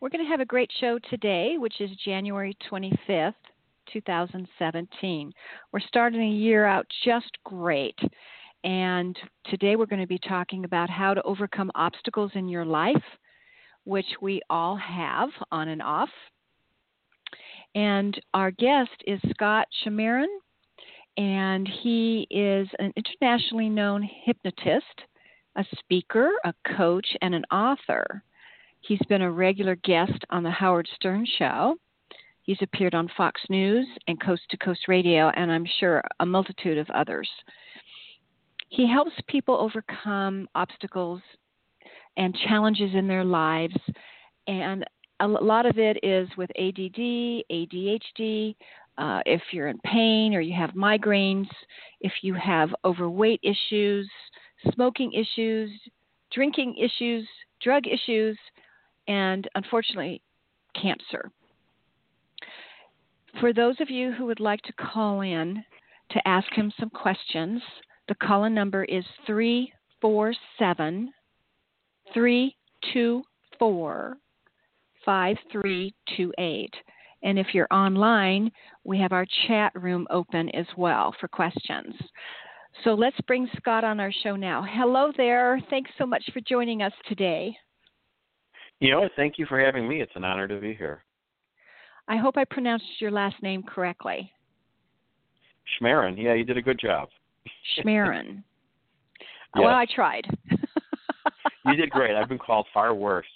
We're going to have a great show today, which is January 25th, 2017. We're starting a year out just great. And today we're going to be talking about how to overcome obstacles in your life, which we all have on and off. And our guest is Scott Schmaren, and he is an internationally known hypnotist, a speaker, a coach, and an author. He's been a regular guest on The Howard Stern Show. He's appeared on Fox News and Coast to Coast Radio, and I'm sure a multitude of others. He helps people overcome obstacles and challenges in their lives, and a lot of it is with ADD, ADHD, if you're in pain or you have migraines, if you have overweight issues, smoking issues, drinking issues, drug issues, and unfortunately, cancer. For those of you who would like to call in to ask him some questions, the call-in number is 347-324-5328. And if you're online, we have our chat room open as well for questions. So let's bring Scott on our show now. Hello there. Thanks so much for joining us today. Thank you for having me. It's an honor to be here. I hope I pronounced your last name correctly. Schmaren. Yeah, you did a good job. Schmaren. Well, I tried. You did great. I've been called far worse.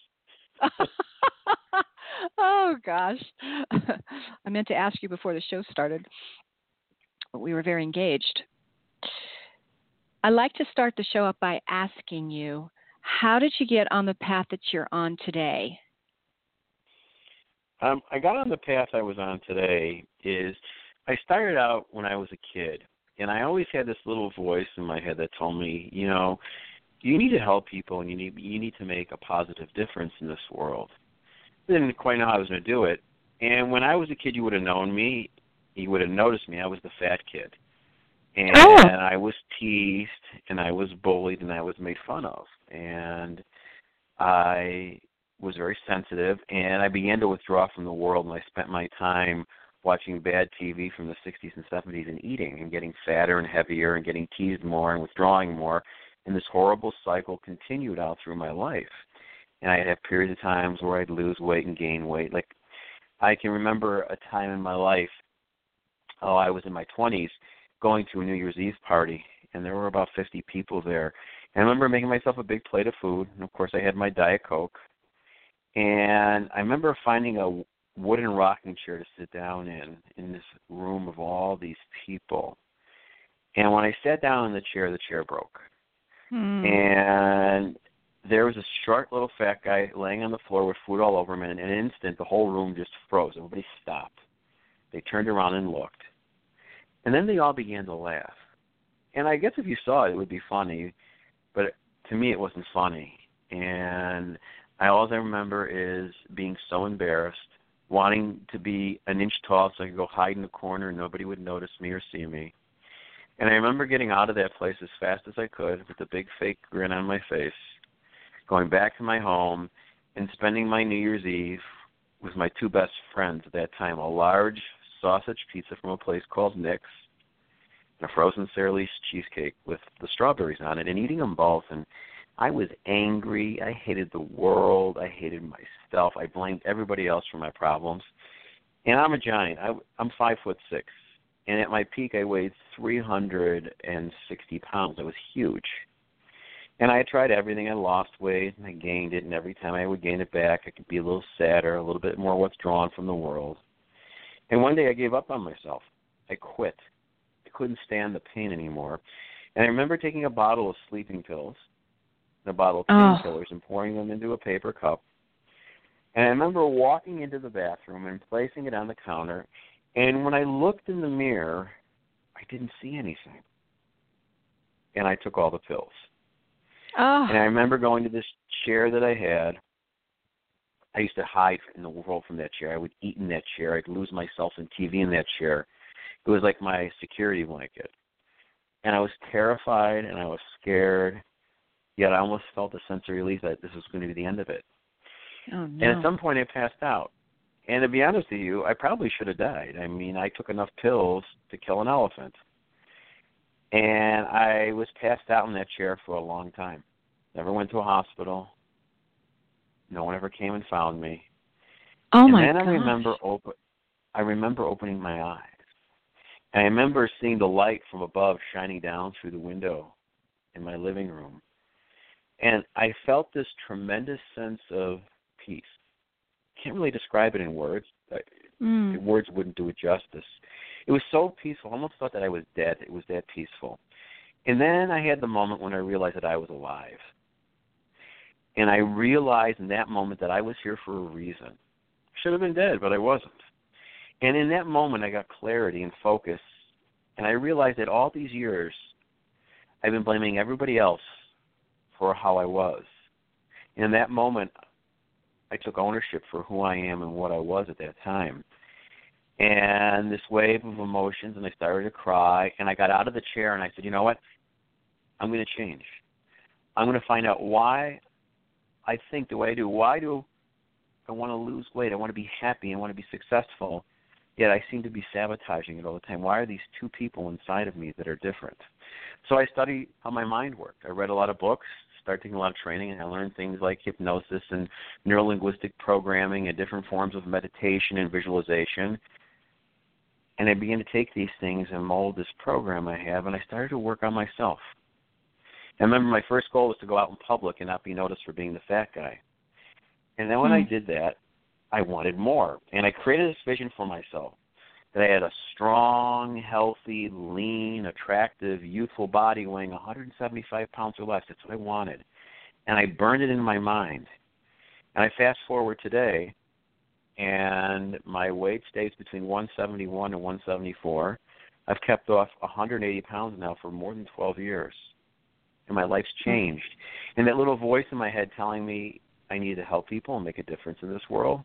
Oh, gosh. I meant to ask you before the show started. We were very engaged. I like to start the show up by asking you, how did you get on the path that you're on today? I got on the path I was on today is I started out when I was a kid, and I always had this little voice in my head that told me, you need to help people and you need to make a positive difference in this world. I didn't quite know how I was going to do it. And when I was a kid, you would have known me. You would have noticed me. I was the fat kid. And I was teased, and I was bullied, and I was made fun of. And I was very sensitive, and I began to withdraw from the world, and I spent my time watching bad TV from the 60s and 70s and eating and getting fatter and heavier and getting teased more and withdrawing more. And this horrible cycle continued out through my life. And I'd have periods of times where I'd lose weight and gain weight. Like, I can remember a time in my life, I was in my 20s, going to a New Year's Eve party, and there were about 50 people there. And I remember making myself a big plate of food, and of course I had my Diet Coke. And I remember finding a wooden rocking chair to sit down in this room of all these people. And when I sat down in the chair broke. And there was a short little fat guy laying on the floor with food all over him, and in an instant the whole room just froze. Everybody stopped. They turned around and looked. And then they all began to laugh. And I guess if you saw it, it would be funny. But to me, it wasn't funny. And all I remember is being so embarrassed, wanting to be an inch tall so I could go hide in the corner and nobody would notice me or see me. And I remember getting out of that place as fast as I could with a big fake grin on my face, going back to my home and spending my New Year's Eve with my two best friends at that time, a large sausage pizza from a place called Nick's and a frozen Sara Lee cheesecake with the strawberries on it, and eating them both. And I was angry. I hated the world. I hated myself. I blamed everybody else for my problems. And I'm a giant. I'm 5'6". And at my peak, I weighed 360 pounds. I was huge. And I tried everything. I lost weight, and I gained it, and every time I would gain it back, I could be a little sadder, a little bit more withdrawn from the world. And one day I gave up on myself. I quit. I couldn't stand the pain anymore. And I remember taking a bottle of sleeping pills and a bottle of painkillers and pouring them into a paper cup. And I remember walking into the bathroom and placing it on the counter. And when I looked in the mirror, I didn't see anything. And I took all the pills. Oh. And I remember going to this chair that I had. I used to hide in the world from that chair. I would eat in that chair. I'd lose myself in TV in that chair. It was like my security blanket. And I was terrified and I was scared, yet I almost felt a sense of relief that this was going to be the end of it. Oh, no. And at some point I passed out. And to be honest with you, I probably should have died. I mean, I took enough pills to kill an elephant. And I was passed out in that chair for a long time. Never went to a hospital. No one ever came and found me. Oh, my gosh. And then I remember opening my eyes. And I remember seeing the light from above shining down through the window in my living room. And I felt this tremendous sense of peace. Can't really describe it in words. Words wouldn't do it justice. It was so peaceful. I almost thought that I was dead. It was that peaceful. And then I had the moment when I realized that I was alive. And I realized in that moment that I was here for a reason. I should have been dead, but I wasn't. And in that moment, I got clarity and focus. And I realized that all these years, I've been blaming everybody else for how I was. And in that moment, I took ownership for who I am and what I was at that time. And this wave of emotions, and I started to cry, and I got out of the chair, and I said, you know what? I'm going to change. I'm going to find out why I think the way I do. Why do I want to lose weight? I want to be happy. I want to be successful, yet I seem to be sabotaging it all the time. Why are these two people inside of me that are different? So I studied how my mind worked. I read a lot of books, started taking a lot of training, and I learned things like hypnosis and neurolinguistic programming and different forms of meditation and visualization. And I began to take these things and mold this program I have, and I started to work on myself. I remember my first goal was to go out in public and not be noticed for being the fat guy. And then when I did that, I wanted more. And I created this vision for myself that I had a strong, healthy, lean, attractive, youthful body weighing 175 pounds or less. That's what I wanted. And I burned it in my mind. And I fast forward today, and my weight stays between 171 and 174. I've kept off 180 pounds now for more than 12 years. And my life's changed. And that little voice in my head telling me I need to help people and make a difference in this world,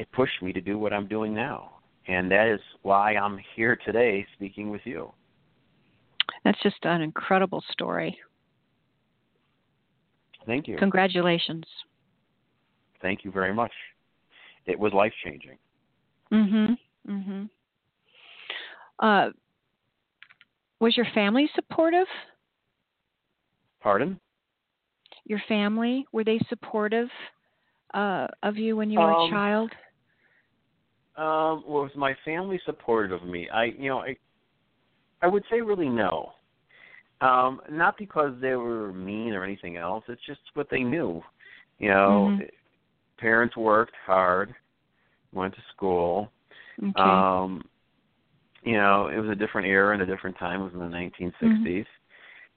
it pushed me to do what I'm doing now. And that is why I'm here today speaking with you. That's just an incredible story. Thank you. Congratulations. Thank you very much. It was life-changing. Mm-hmm. Mm-hmm. Was your family supportive? Pardon? Your family, were they supportive of you when you were a child? Was my family supportive of me? I would say really no. Not because they were mean or anything else. It's just what they knew. You know, Parents worked hard, went to school. Okay. It was a different era and a different time. It was in the 1960s.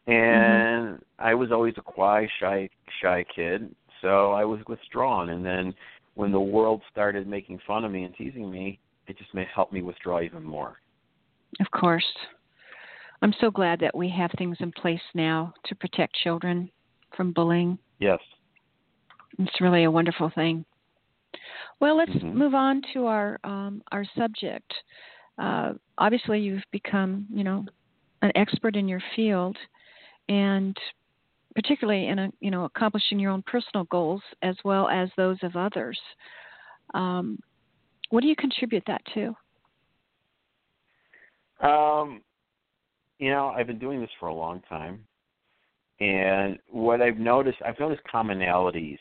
And I was always a quiet, shy kid, so I was withdrawn. And then when the world started making fun of me and teasing me, it just helped me withdraw even more. Of course. I'm so glad that we have things in place now to protect children from bullying. Yes. It's really a wonderful thing. Well, let's move on to our subject. Obviously, you've become, an expert in your field, and particularly in accomplishing your own personal goals as well as those of others. What do you contribute that to? I've been doing this for a long time, and what I've noticed commonalities.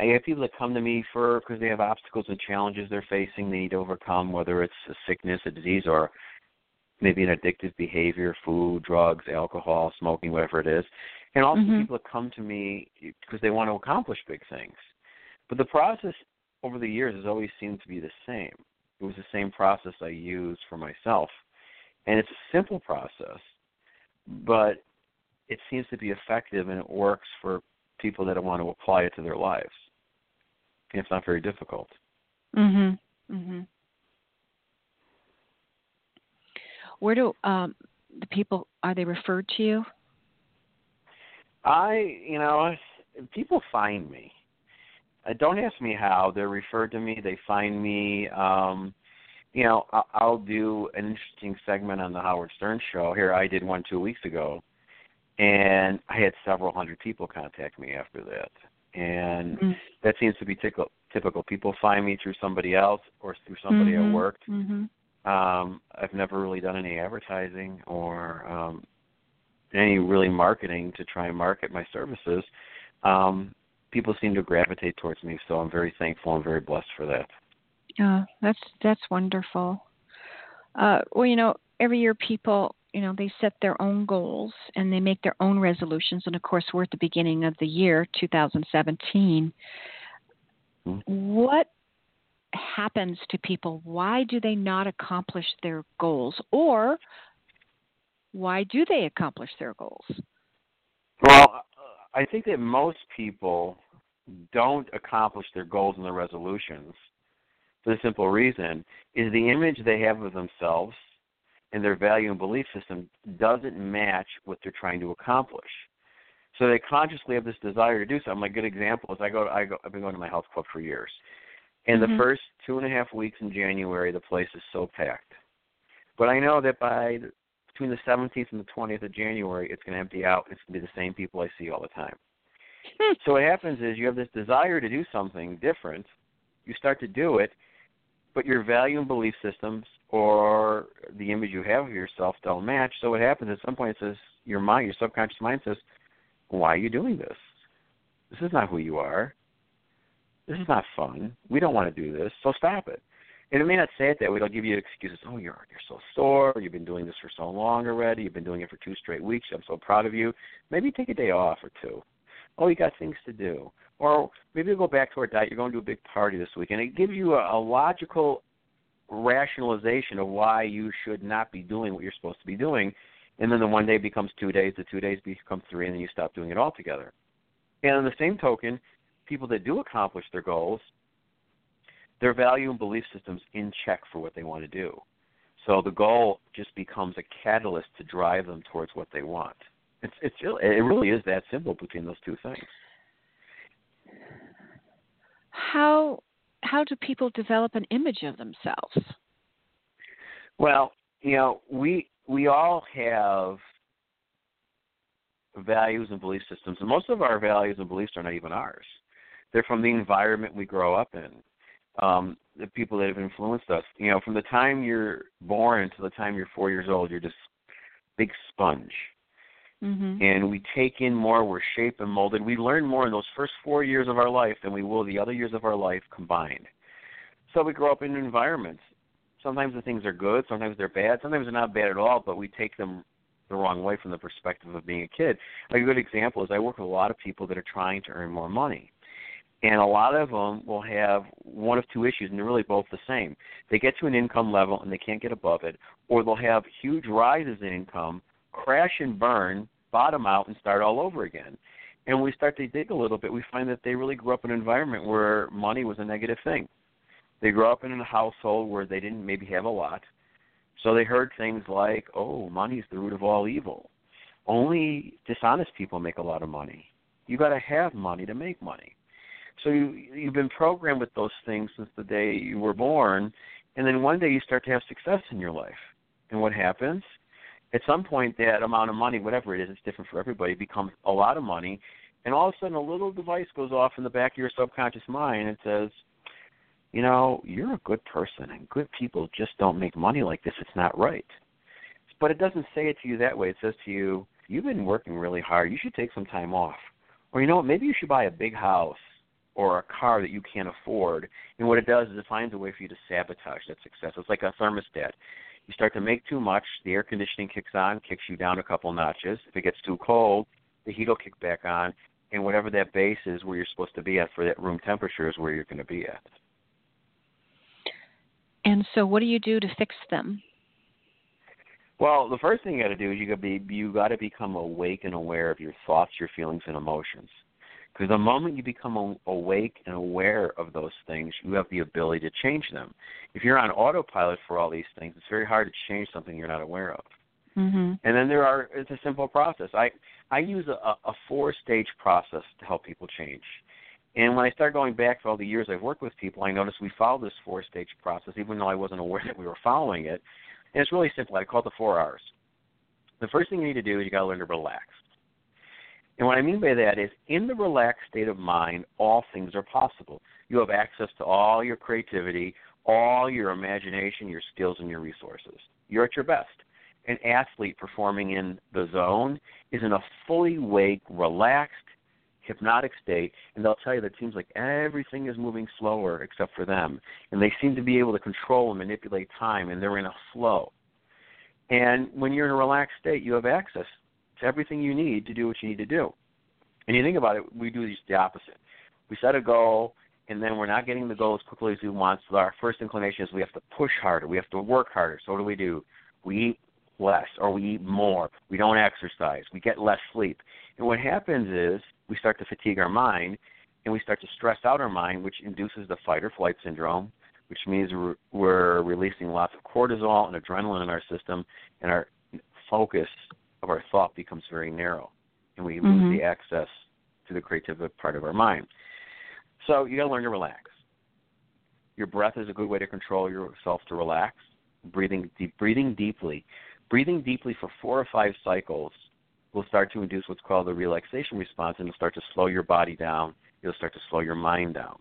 I have people that come to me because they have obstacles and challenges they're facing they need to overcome, whether it's a sickness, a disease, or maybe an addictive behavior, food, drugs, alcohol, smoking, whatever it is. And also people that come to me because they want to accomplish big things. But the process over the years has always seemed to be the same. It was the same process I used for myself. And it's a simple process, but it seems to be effective, and it works for people that want to apply it to their lives. And it's not very difficult. Where do the people, are they referred to you? People find me. Don't ask me how. They're referred to me. They find me. I'll do an interesting segment on The Howard Stern Show. Here, I did one 2 weeks ago, and I had several hundred people contact me after that. And that seems to be typical. People find me through somebody else or through somebody at work. I've never really done any advertising or any really marketing to try and market my services. People seem to gravitate towards me, so I'm very thankful and very blessed for that. Oh, that's wonderful. Every year people, they set their own goals and they make their own resolutions. And, of course, we're at the beginning of the year, 2017. What happens to people? Why do they not accomplish their goals? Or why do they accomplish their goals? Well, I think that most people don't accomplish their goals and their resolutions for the simple reason is the image they have of themselves and their value and belief system doesn't match what they're trying to accomplish. So they consciously have this desire to do something. A good example is I've been going to my health club for years. And the first 2.5 weeks in January, the place is so packed. But I know that between the 17th and the 20th of January, it's going to empty out. It's going to be the same people I see all the time. So what happens is you have this desire to do something different. You start to do it, but your value and belief systems or the image you have of yourself don't match. So what happens at some point, it says your subconscious mind says, why are you doing this? This is not who you are. This is not fun. We don't want to do this, so stop it. And it may not say it that way. It'll give you excuses. Oh, you're so sore. You've been doing this for so long already. You've been doing it for 2 straight weeks. I'm so proud of you. Maybe take a day off or 2. Oh, you got things to do. Or maybe go back to our diet. You're going to a big party this weekend. It gives you a logical rationalization of why you should not be doing what you're supposed to be doing. And then the 1 day becomes 2 days. The 2 days become 3, and then you stop doing it altogether. And on the same token, people that do accomplish their goals, their value and belief systems in check for what they want to do. So the goal just becomes a catalyst to drive them towards what they want. It really is that simple between those 2 things. How do people develop an image of themselves? Well, we all have values and belief systems, and most of our values and beliefs are not even ours. They're from the environment we grow up in, the people that have influenced us. From the time you're born to the time you're 4 years old, you're just a big sponge. And we take in more, we're shaped and molded. We learn more in those first 4 years of our life than we will the other years of our life combined. So we grow up in environments. Sometimes the things are good, sometimes they're bad, sometimes they're not bad at all, but we take them the wrong way from the perspective of being a kid. A good example is I work with a lot of people that are trying to earn more money. And a lot of them will have one of 2 issues, and they're really both the same. They get to an income level, and they can't get above it, or they'll have huge rises in income, crash and burn, bottom out, and start all over again. And when we start to dig a little bit, we find that they really grew up in an environment where money was a negative thing. They grew up in a household where they didn't maybe have a lot. So they heard things like, oh, money's the root of all evil. Only dishonest people make a lot of money. You got to have money to make money. So you've been programmed with those things since the day you were born, and then one day you start to have success in your life. And what happens? At some point, that amount of money, whatever it is, it's different for everybody, becomes a lot of money, and all of a sudden a little device goes off in the back of your subconscious mind and says, you know, you're a good person, and good people just don't make money like this. It's not right. But it doesn't say it to you that way. It says to you, you've been working really hard. You should take some time off. Or, you know what, maybe you should buy a big house or a car that you can't afford. And what it does is it finds a way for you to sabotage that success. It's like a thermostat. You start to make too much, the air conditioning kicks on, kicks you down a couple notches. If it gets too cold, the heat will kick back on, and whatever that base is where you're supposed to be at for that room temperature is where you're going to be at. And so what do you do to fix them? Well, the first thing you got to do is you got to become awake and aware of your thoughts, your feelings, and emotions. Because the moment you become awake and aware of those things, you have the ability to change them. If you're on autopilot for all these things, it's very hard to change something you're not aware of. Mm-hmm. And then it's a simple process. I use a four-stage process to help people change. And when I started going back for all the years I've worked with people, I noticed we followed this four-stage process, even though I wasn't aware that we were following it. And it's really simple. I call it the 4 R's. The first thing you need to do is you got to learn to relax. And what I mean by that is in the relaxed state of mind, all things are possible. You have access to all your creativity, all your imagination, your skills, and your resources. You're at your best. An athlete performing in the zone is in a fully awake, relaxed, hypnotic state, and they'll tell you that it seems like everything is moving slower except for them, and they seem to be able to control and manipulate time, and they're in a flow. And when you're in a relaxed state, you have access to everything you need to do what you need to do. And you think about it, we do just the opposite. We set a goal, and then we're not getting the goal as quickly as we want, so our first inclination is we have to push harder, we have to work harder. So what do? We eat less, or we eat more. We don't exercise. We get less sleep. And what happens is we start to fatigue our mind, and we start to stress out our mind, which induces the fight-or-flight syndrome, which means we're releasing lots of cortisol and adrenaline in our system, and our focus of our thought becomes very narrow, and we lose the access to the creative part of our mind. So you got to learn to relax. Your breath is a good way to control yourself to relax, breathing deeply. Breathing deeply for 4 or 5 cycles will start to induce what's called the relaxation response, and it'll start to slow your body down. It'll start to slow your mind down.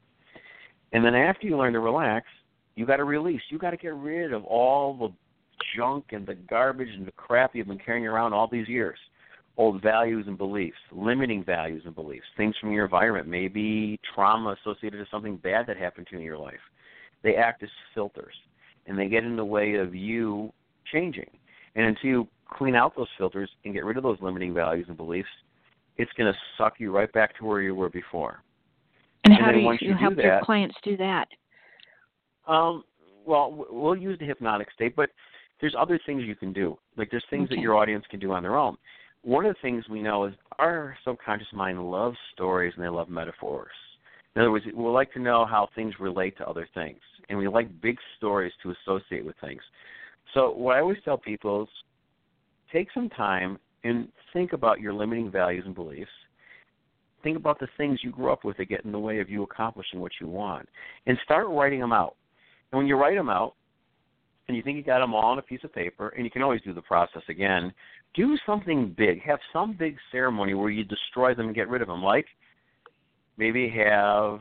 And then after you learn to relax, you got to release. You got to get rid of all the junk and the garbage and the crap you've been carrying around all these years, old values and beliefs, limiting values and beliefs, things from your environment, maybe trauma associated with something bad that happened to you in your life. They act as filters, and they get in the way of you changing. And until you clean out those filters and get rid of those limiting values and beliefs, it's going to suck you right back to where you were before. And how do you help your clients do that? Well, we'll use the hypnotic state, but there's other things you can do. Like there's things that your audience can do on their own. One of the things we know is our subconscious mind loves stories and they love metaphors. In other words, we like to know how things relate to other things, and we like big stories to associate with things. So what I always tell people is take some time and think about your limiting values and beliefs. Think about the things you grew up with that get in the way of you accomplishing what you want, and start writing them out. And when you write them out and you think you got them all on a piece of paper, and you can always do the process again, do something big. Have some big ceremony where you destroy them and get rid of them, like maybe have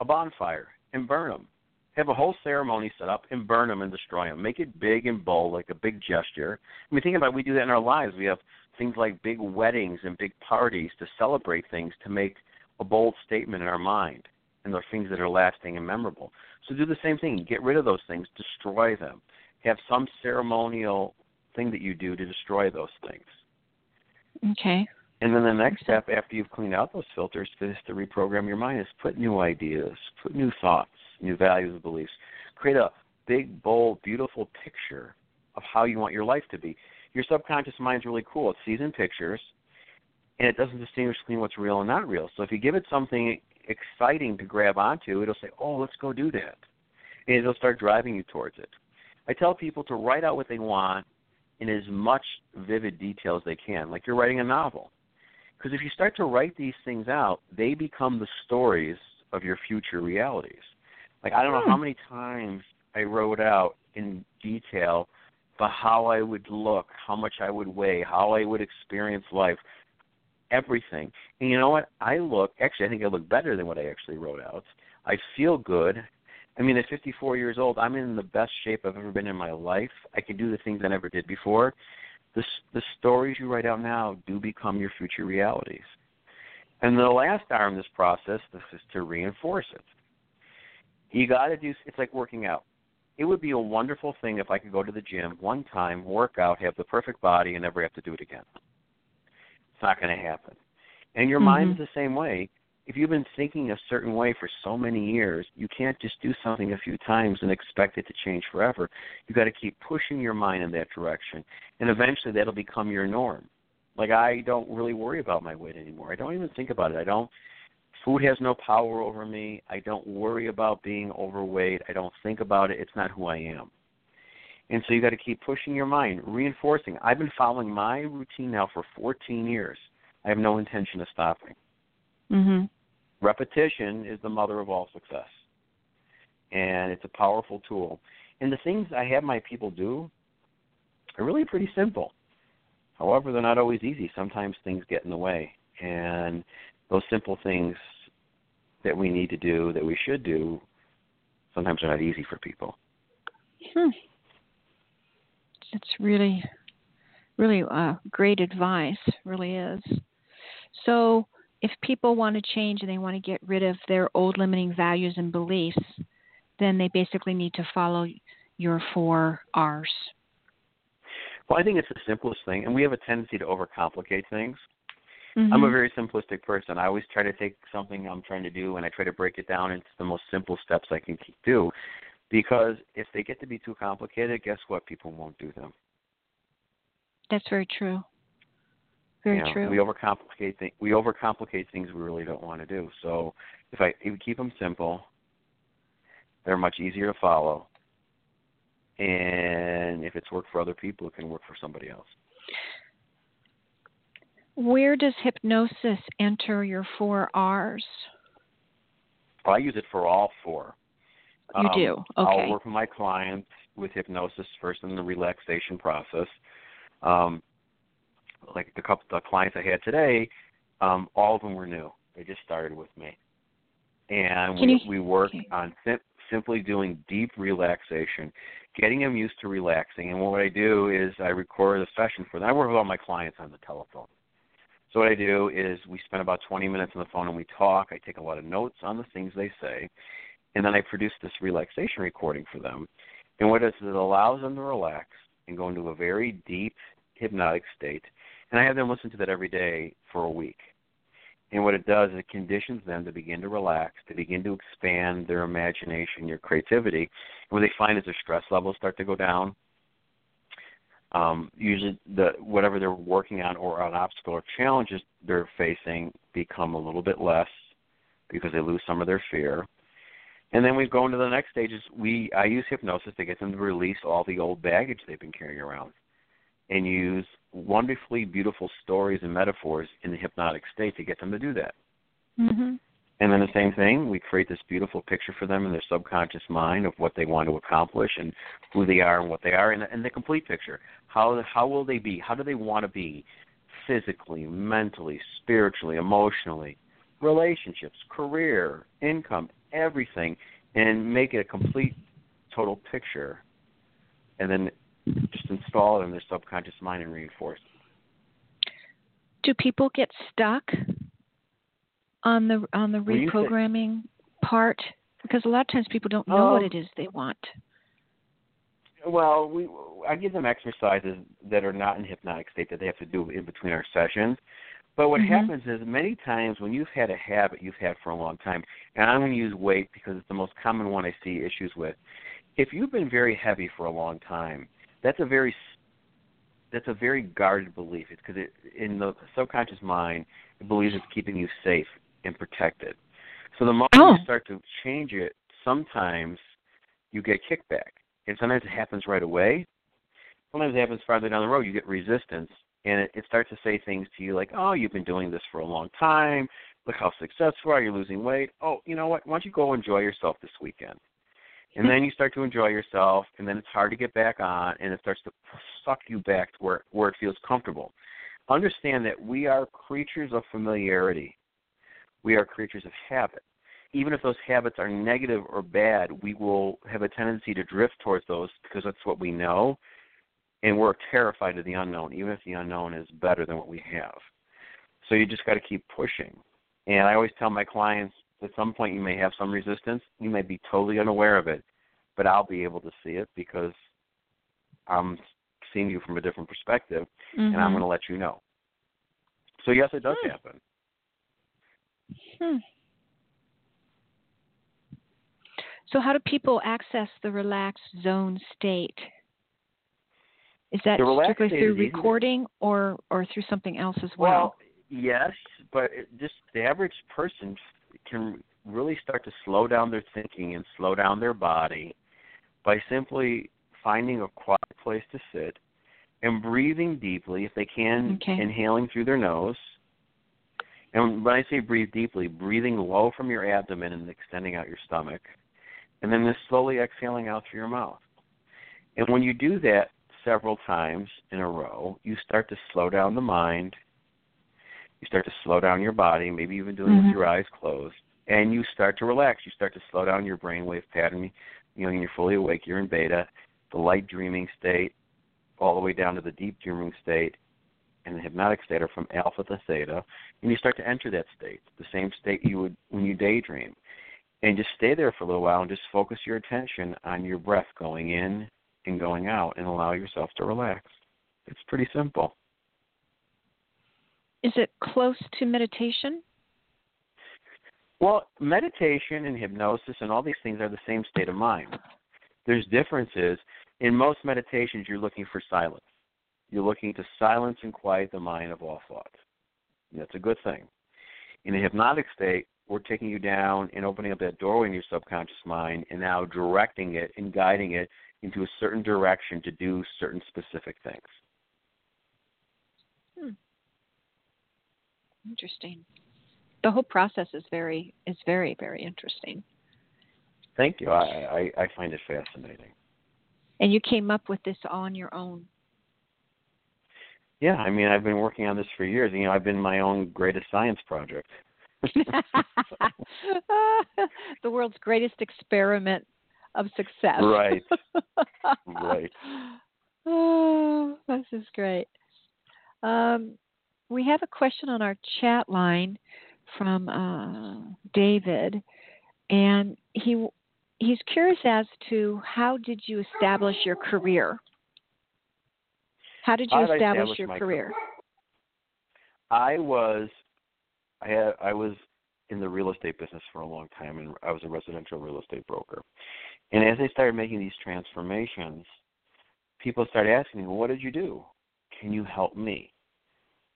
a bonfire and burn them. Have a whole ceremony set up and burn them and destroy them. Make it big and bold, like a big gesture. I mean, think about it, we do that in our lives. We have things like big weddings and big parties to celebrate things, to make a bold statement in our mind, and they're things that are lasting and memorable. So do the same thing. Get rid of those things. Destroy them. Have some ceremonial thing that you do to destroy those things. Okay. And then the next step after you've cleaned out those filters is to reprogram your mind, is put new ideas, put new thoughts, new values and beliefs. Create a big, bold, beautiful picture of how you want your life to be. Your subconscious mind's really cool. It sees in pictures, and it doesn't distinguish between what's real and not real. So if you give it something exciting to grab onto, it'll say, oh, let's go do that. And it'll start driving you towards it. I tell people to write out what they want in as much vivid detail as they can, like you're writing a novel. Because if you start to write these things out, they become the stories of your future realities. Like, I don't know how many times I wrote out in detail about how I would look, how much I would weigh, how I would experience life, everything. And you know what? I think I look better than what I actually wrote out. I feel good. I mean, at 54 years old, I'm in the best shape I've ever been in my life. I can do the things I never did before. The stories you write out now do become your future realities. And the last arm in this process, this is to reinforce it. You got to do, it's like working out. It would be a wonderful thing if I could go to the gym one time, work out, have the perfect body, and never have to do it again. It's not going to happen. And your mind's the same way. If you've been thinking a certain way for so many years, you can't just do something a few times and expect it to change forever. You've got to keep pushing your mind in that direction, and eventually that'll become your norm. Like, I don't really worry about my weight anymore. I don't even think about it. Food has no power over me. I don't worry about being overweight. I don't think about it. It's not who I am. And so you got to keep pushing your mind, reinforcing. I've been following my routine now for 14 years. I have no intention of stopping. Mm-hmm. Repetition is the mother of all success, and it's a powerful tool. And the things I have my people do are really pretty simple. However, they're not always easy. Sometimes things get in the way, and those simple things that we need to do, that we should do, sometimes are not easy for people. It's really, really great advice, really is. So if people want to change and they want to get rid of their old limiting values and beliefs, then they basically need to follow your 4 R's. Well, I think it's the simplest thing, and we have a tendency to overcomplicate things. Mm-hmm. I'm a very simplistic person. I always try to take something I'm trying to do, and I try to break it down into the most simple steps I can do, because if they get to be too complicated, guess what? People won't do them. That's very true. Very true. We overcomplicate things we really don't want to do. So if we keep them simple, they're much easier to follow. And if it's worked for other people, it can work for somebody else. Where does hypnosis enter your 4 R's? Well, I use it for all four. You do? Okay. I'll work with my clients with hypnosis first in the relaxation process. Like the clients I had today, all of them were new. They just started with me. And we work on simply doing deep relaxation, getting them used to relaxing. And what I do is I record a session for them. I work with all my clients on the telephone. So what I do is we spend about 20 minutes on the phone and we talk. I take a lot of notes on the things they say. And then I produce this relaxation recording for them. And what it is, it allows them to relax and go into a very deep hypnotic state. And I have them listen to that every day for a week. And what it does is it conditions them to begin to relax, to begin to expand their imagination, their creativity. And what they find is their stress levels start to go down. Usually whatever they're working on or an obstacle or challenges they're facing become a little bit less because they lose some of their fear. And then we go into the next stages. I use hypnosis to get them to release all the old baggage they've been carrying around and use wonderfully beautiful stories and metaphors in the hypnotic state to get them to do that. Mm-hmm. And then the same thing, we create this beautiful picture for them in their subconscious mind of what they want to accomplish and who they are and what they are, and the complete picture. How will they be? How do they want to be physically, mentally, spiritually, emotionally, relationships, career, income, everything, and make it a complete, total picture, and then just install it in their subconscious mind and reinforce it. Do people get stuck on the reprogramming part? Because a lot of times people don't know what it is they want. Well, I give them exercises that are not in hypnotic state that they have to do in between our sessions. But what happens is many times when you've had a habit you've had for a long time, and I'm going to use weight because it's the most common one I see issues with. If you've been very heavy for a long time, that's a very guarded belief. It's because in the subconscious mind, it believes it's keeping you safe and protected. So the moment you start to change it, sometimes you get kickback. And sometimes it happens right away. Sometimes it happens farther down the road. You get resistance. And it starts to say things to you like, oh, you've been doing this for a long time. Look how successful are you losing weight. Oh, you know what? Why don't you go enjoy yourself this weekend? And then you start to enjoy yourself, and then it's hard to get back on, and it starts to suck you back to where it feels comfortable. Understand that we are creatures of familiarity. We are creatures of habit. Even if those habits are negative or bad, we will have a tendency to drift towards those because that's what we know, and we're terrified of the unknown, even if the unknown is better than what we have. So you just got to keep pushing. And I always tell my clients, at some point you may have some resistance. You may be totally unaware of it, but I'll be able to see it because I'm seeing you from a different perspective, and I'm going to let you know. So, yes, it does happen. So how do people access the relaxed zone state? Is that strictly through recording or through something else as well? Well, yes, but just the average person can really start to slow down their thinking and slow down their body by simply finding a quiet place to sit and breathing deeply, if they can, inhaling through their nose. And when I say breathe deeply, breathing low from your abdomen and extending out your stomach, and then just slowly exhaling out through your mouth. And when you do that several times in a row, you start to slow down the mind. You start to slow down your body, maybe even doing it with your eyes closed, and you start to relax. You start to slow down your brainwave pattern. You know, when you're fully awake, you're in beta, the light dreaming state, all the way down to the deep dreaming state, and the hypnotic state are from alpha to theta, and you start to enter that state, the same state you would when you daydream. And just stay there for a little while and just focus your attention on your breath going in and going out and allow yourself to relax. It's pretty simple. Is it close to meditation? Well, meditation and hypnosis and all these things are the same state of mind. There's differences. In most meditations, you're looking for silence. You're looking to silence and quiet the mind of all thought. And that's a good thing. In a hypnotic state, we're taking you down and opening up that doorway in your subconscious mind and now directing it and guiding it into a certain direction to do certain specific things. Interesting. The whole process is very, very interesting. Thank you. I find it fascinating. And you came up with this on your own. Yeah, I mean, I've been working on this for years. You know, I've been my own greatest science project. The world's greatest experiment of success. Right. Right. Oh, this is great. We have a question on our chat line from David, and he's curious as to how did you establish your career? How did you establish your career? I was in the real estate business for a long time, and I was a residential real estate broker. And as I started making these transformations, people started asking me, well, what did you do? Can you help me?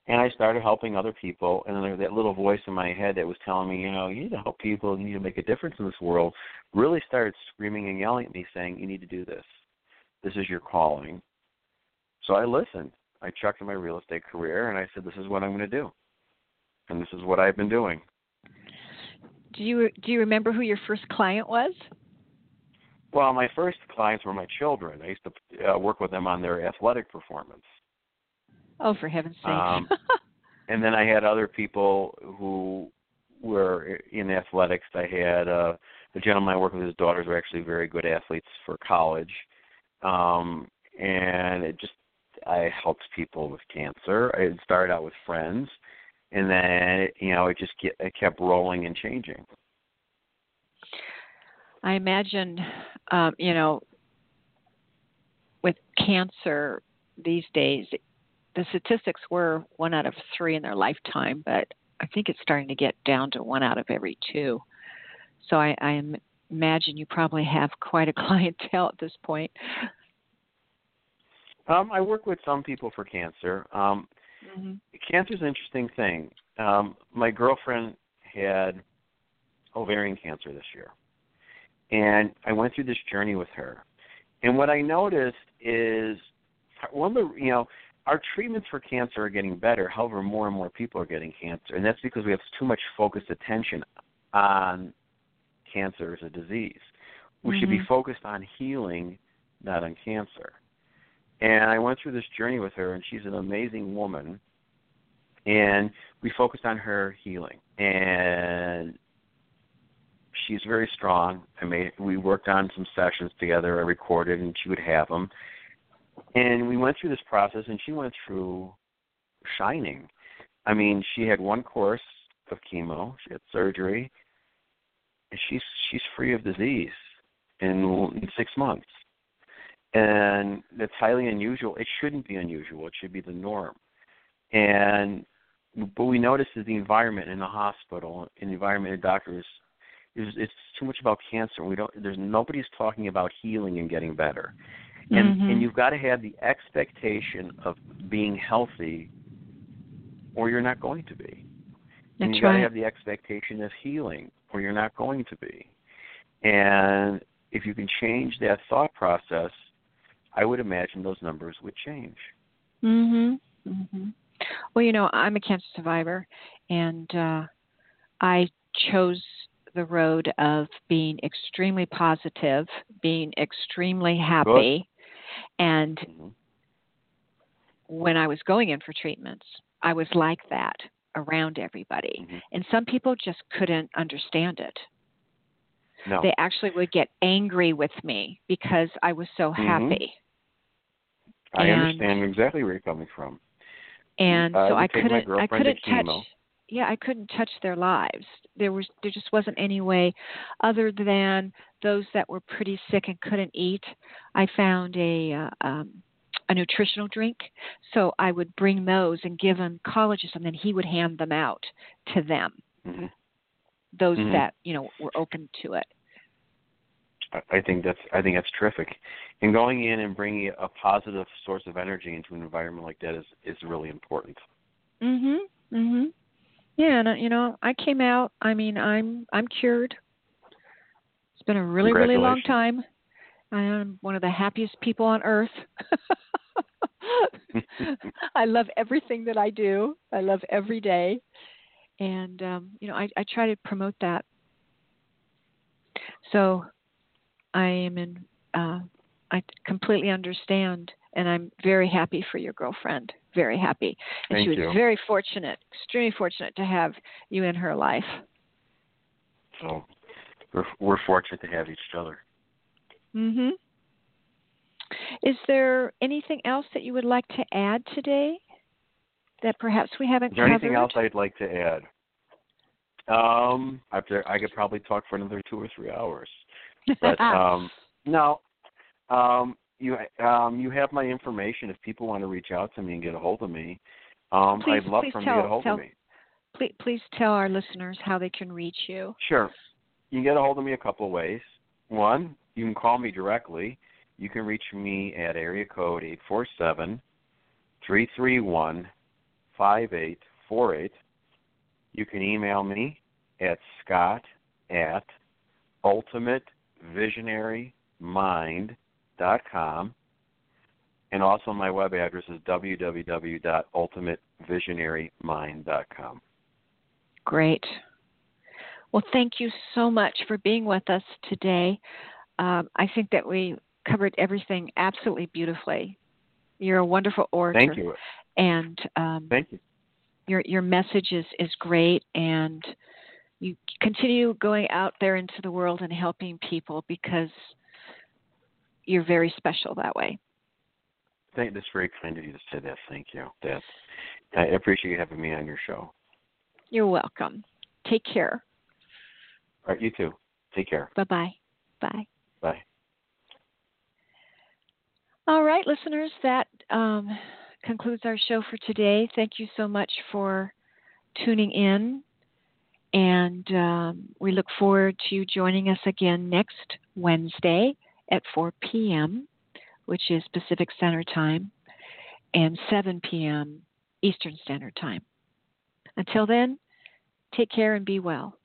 And I started helping other people, and then that little voice in my head that was telling me, you know, you need to help people, you need to make a difference in this world, really started screaming and yelling at me saying, you need to do this. This is your calling. So I listened. I checked in my real estate career, and I said, this is what I'm going to do. And this is what I've been doing. Do you remember who your first client was? Well, my first clients were my children. I used to work with them on their athletic performance. Oh, for heaven's sake. And then I had other people who were in athletics. I had a gentleman I worked with, his daughters were actually very good athletes for college. And it just, I helped people with cancer. It started out with friends. And then, you know, it kept rolling and changing. I imagine, you know, with cancer these days, the statistics were 1 out of 3 in their lifetime, but I think it's starting to get down to 1 out of every 2. So I imagine you probably have quite a clientele at this point. I work with some people for cancer. Cancer is an interesting thing. My girlfriend had ovarian cancer this year, and I went through this journey with her. And what I noticed is one of the, you know, Our treatments for cancer are getting better. However, more and more people are getting cancer, and that's because we have too much focused attention on cancer as a disease. We should be focused on healing, not on cancer. And I went through this journey with her, and she's an amazing woman. And we focused on her healing. And she's very strong. We worked on some sessions together. I recorded, and she would have them. And we went through this process, and she went through shining. I mean, she had one course of chemo. She had surgery. And she's free of disease in 6 months. And that's highly unusual. It shouldn't be unusual. It should be the norm. But we notice is the environment in the hospital, in the environment of doctors, it's too much about cancer. Nobody's talking about healing and getting better. And you've got to have the expectation of being healthy, or you're not going to be. And you've got to have the expectation of healing, or you're not going to be. And if you can change that thought process, I would imagine those numbers would change. Well, you know, I'm a cancer survivor, and I chose the road of being extremely positive, being extremely happy. And when I was going in for treatments, I was like that around everybody. And some people just couldn't understand it. They actually would get angry with me because I was so happy. I understand exactly where you're coming from. And so I couldn't touch their lives. There just wasn't any way other than those that were pretty sick and couldn't eat. I found a nutritional drink, so I would bring those and give oncologist, and then he would hand them out to them. Those that, you know, were open to it. I think that's terrific. And going in and bringing a positive source of energy into an environment like that is really important. Yeah, and you know, I came out. I mean, I'm cured. It's been a really, really long time. I am one of the happiest people on earth. I love everything that I do. I love every day. And, you know, I try to promote that. So I am I completely understand, and I'm very happy for your girlfriend. Very happy. And she was very fortunate, extremely fortunate to have you in her life. So we're fortunate to have each other. Is there anything else that you would like to add today that perhaps we haven't covered? Is there anything else I'd like to add? I could probably talk for another 2 or 3 hours. But you have my information. If people want to reach out to me and get a hold of me, I'd love for them to get a hold of me. Please tell our listeners how they can reach you. Sure. You can get a hold of me a couple of ways. One, you can call me directly. You can reach me at area code 847-331-5848. You can email me at scott@ultimatevisionarymind.com. And also my web address is www.ultimatevisionarymind.com. Great. Well, thank you so much for being with us today. I think that we covered everything absolutely beautifully. You're a wonderful orator. Thank you. And thank you. Your message is great, and you continue going out there into the world and helping people because you're very special that way. That's very kind of you to say that. Thank you. I appreciate you having me on your show. You're welcome. Take care. All right, you too. Take care. Bye-bye. Bye. Bye. All right, listeners, that concludes our show for today. Thank you so much for tuning in, and we look forward to you joining us again next Wednesday at 4 p.m., which is Pacific Standard Time, and 7 p.m. Eastern Standard Time. Until then, take care and be well.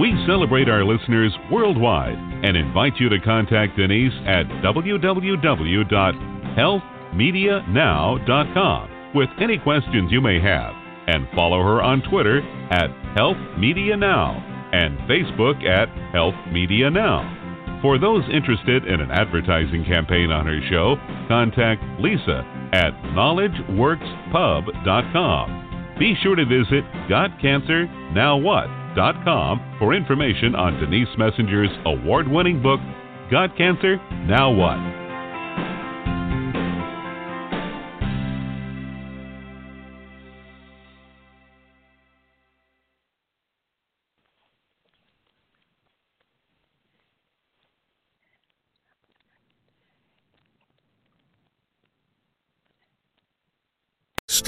We celebrate our listeners worldwide and invite you to contact Denise at www.healthmedianow.com with any questions you may have, and follow her on Twitter at Health Media Now and Facebook at Health Media Now. For those interested in an advertising campaign on her show, contact Lisa at KnowledgeWorksPub.com. Be sure to visit GotCancerNowWhat.com for information on Denise Messenger's award-winning book, Got Cancer? Now What?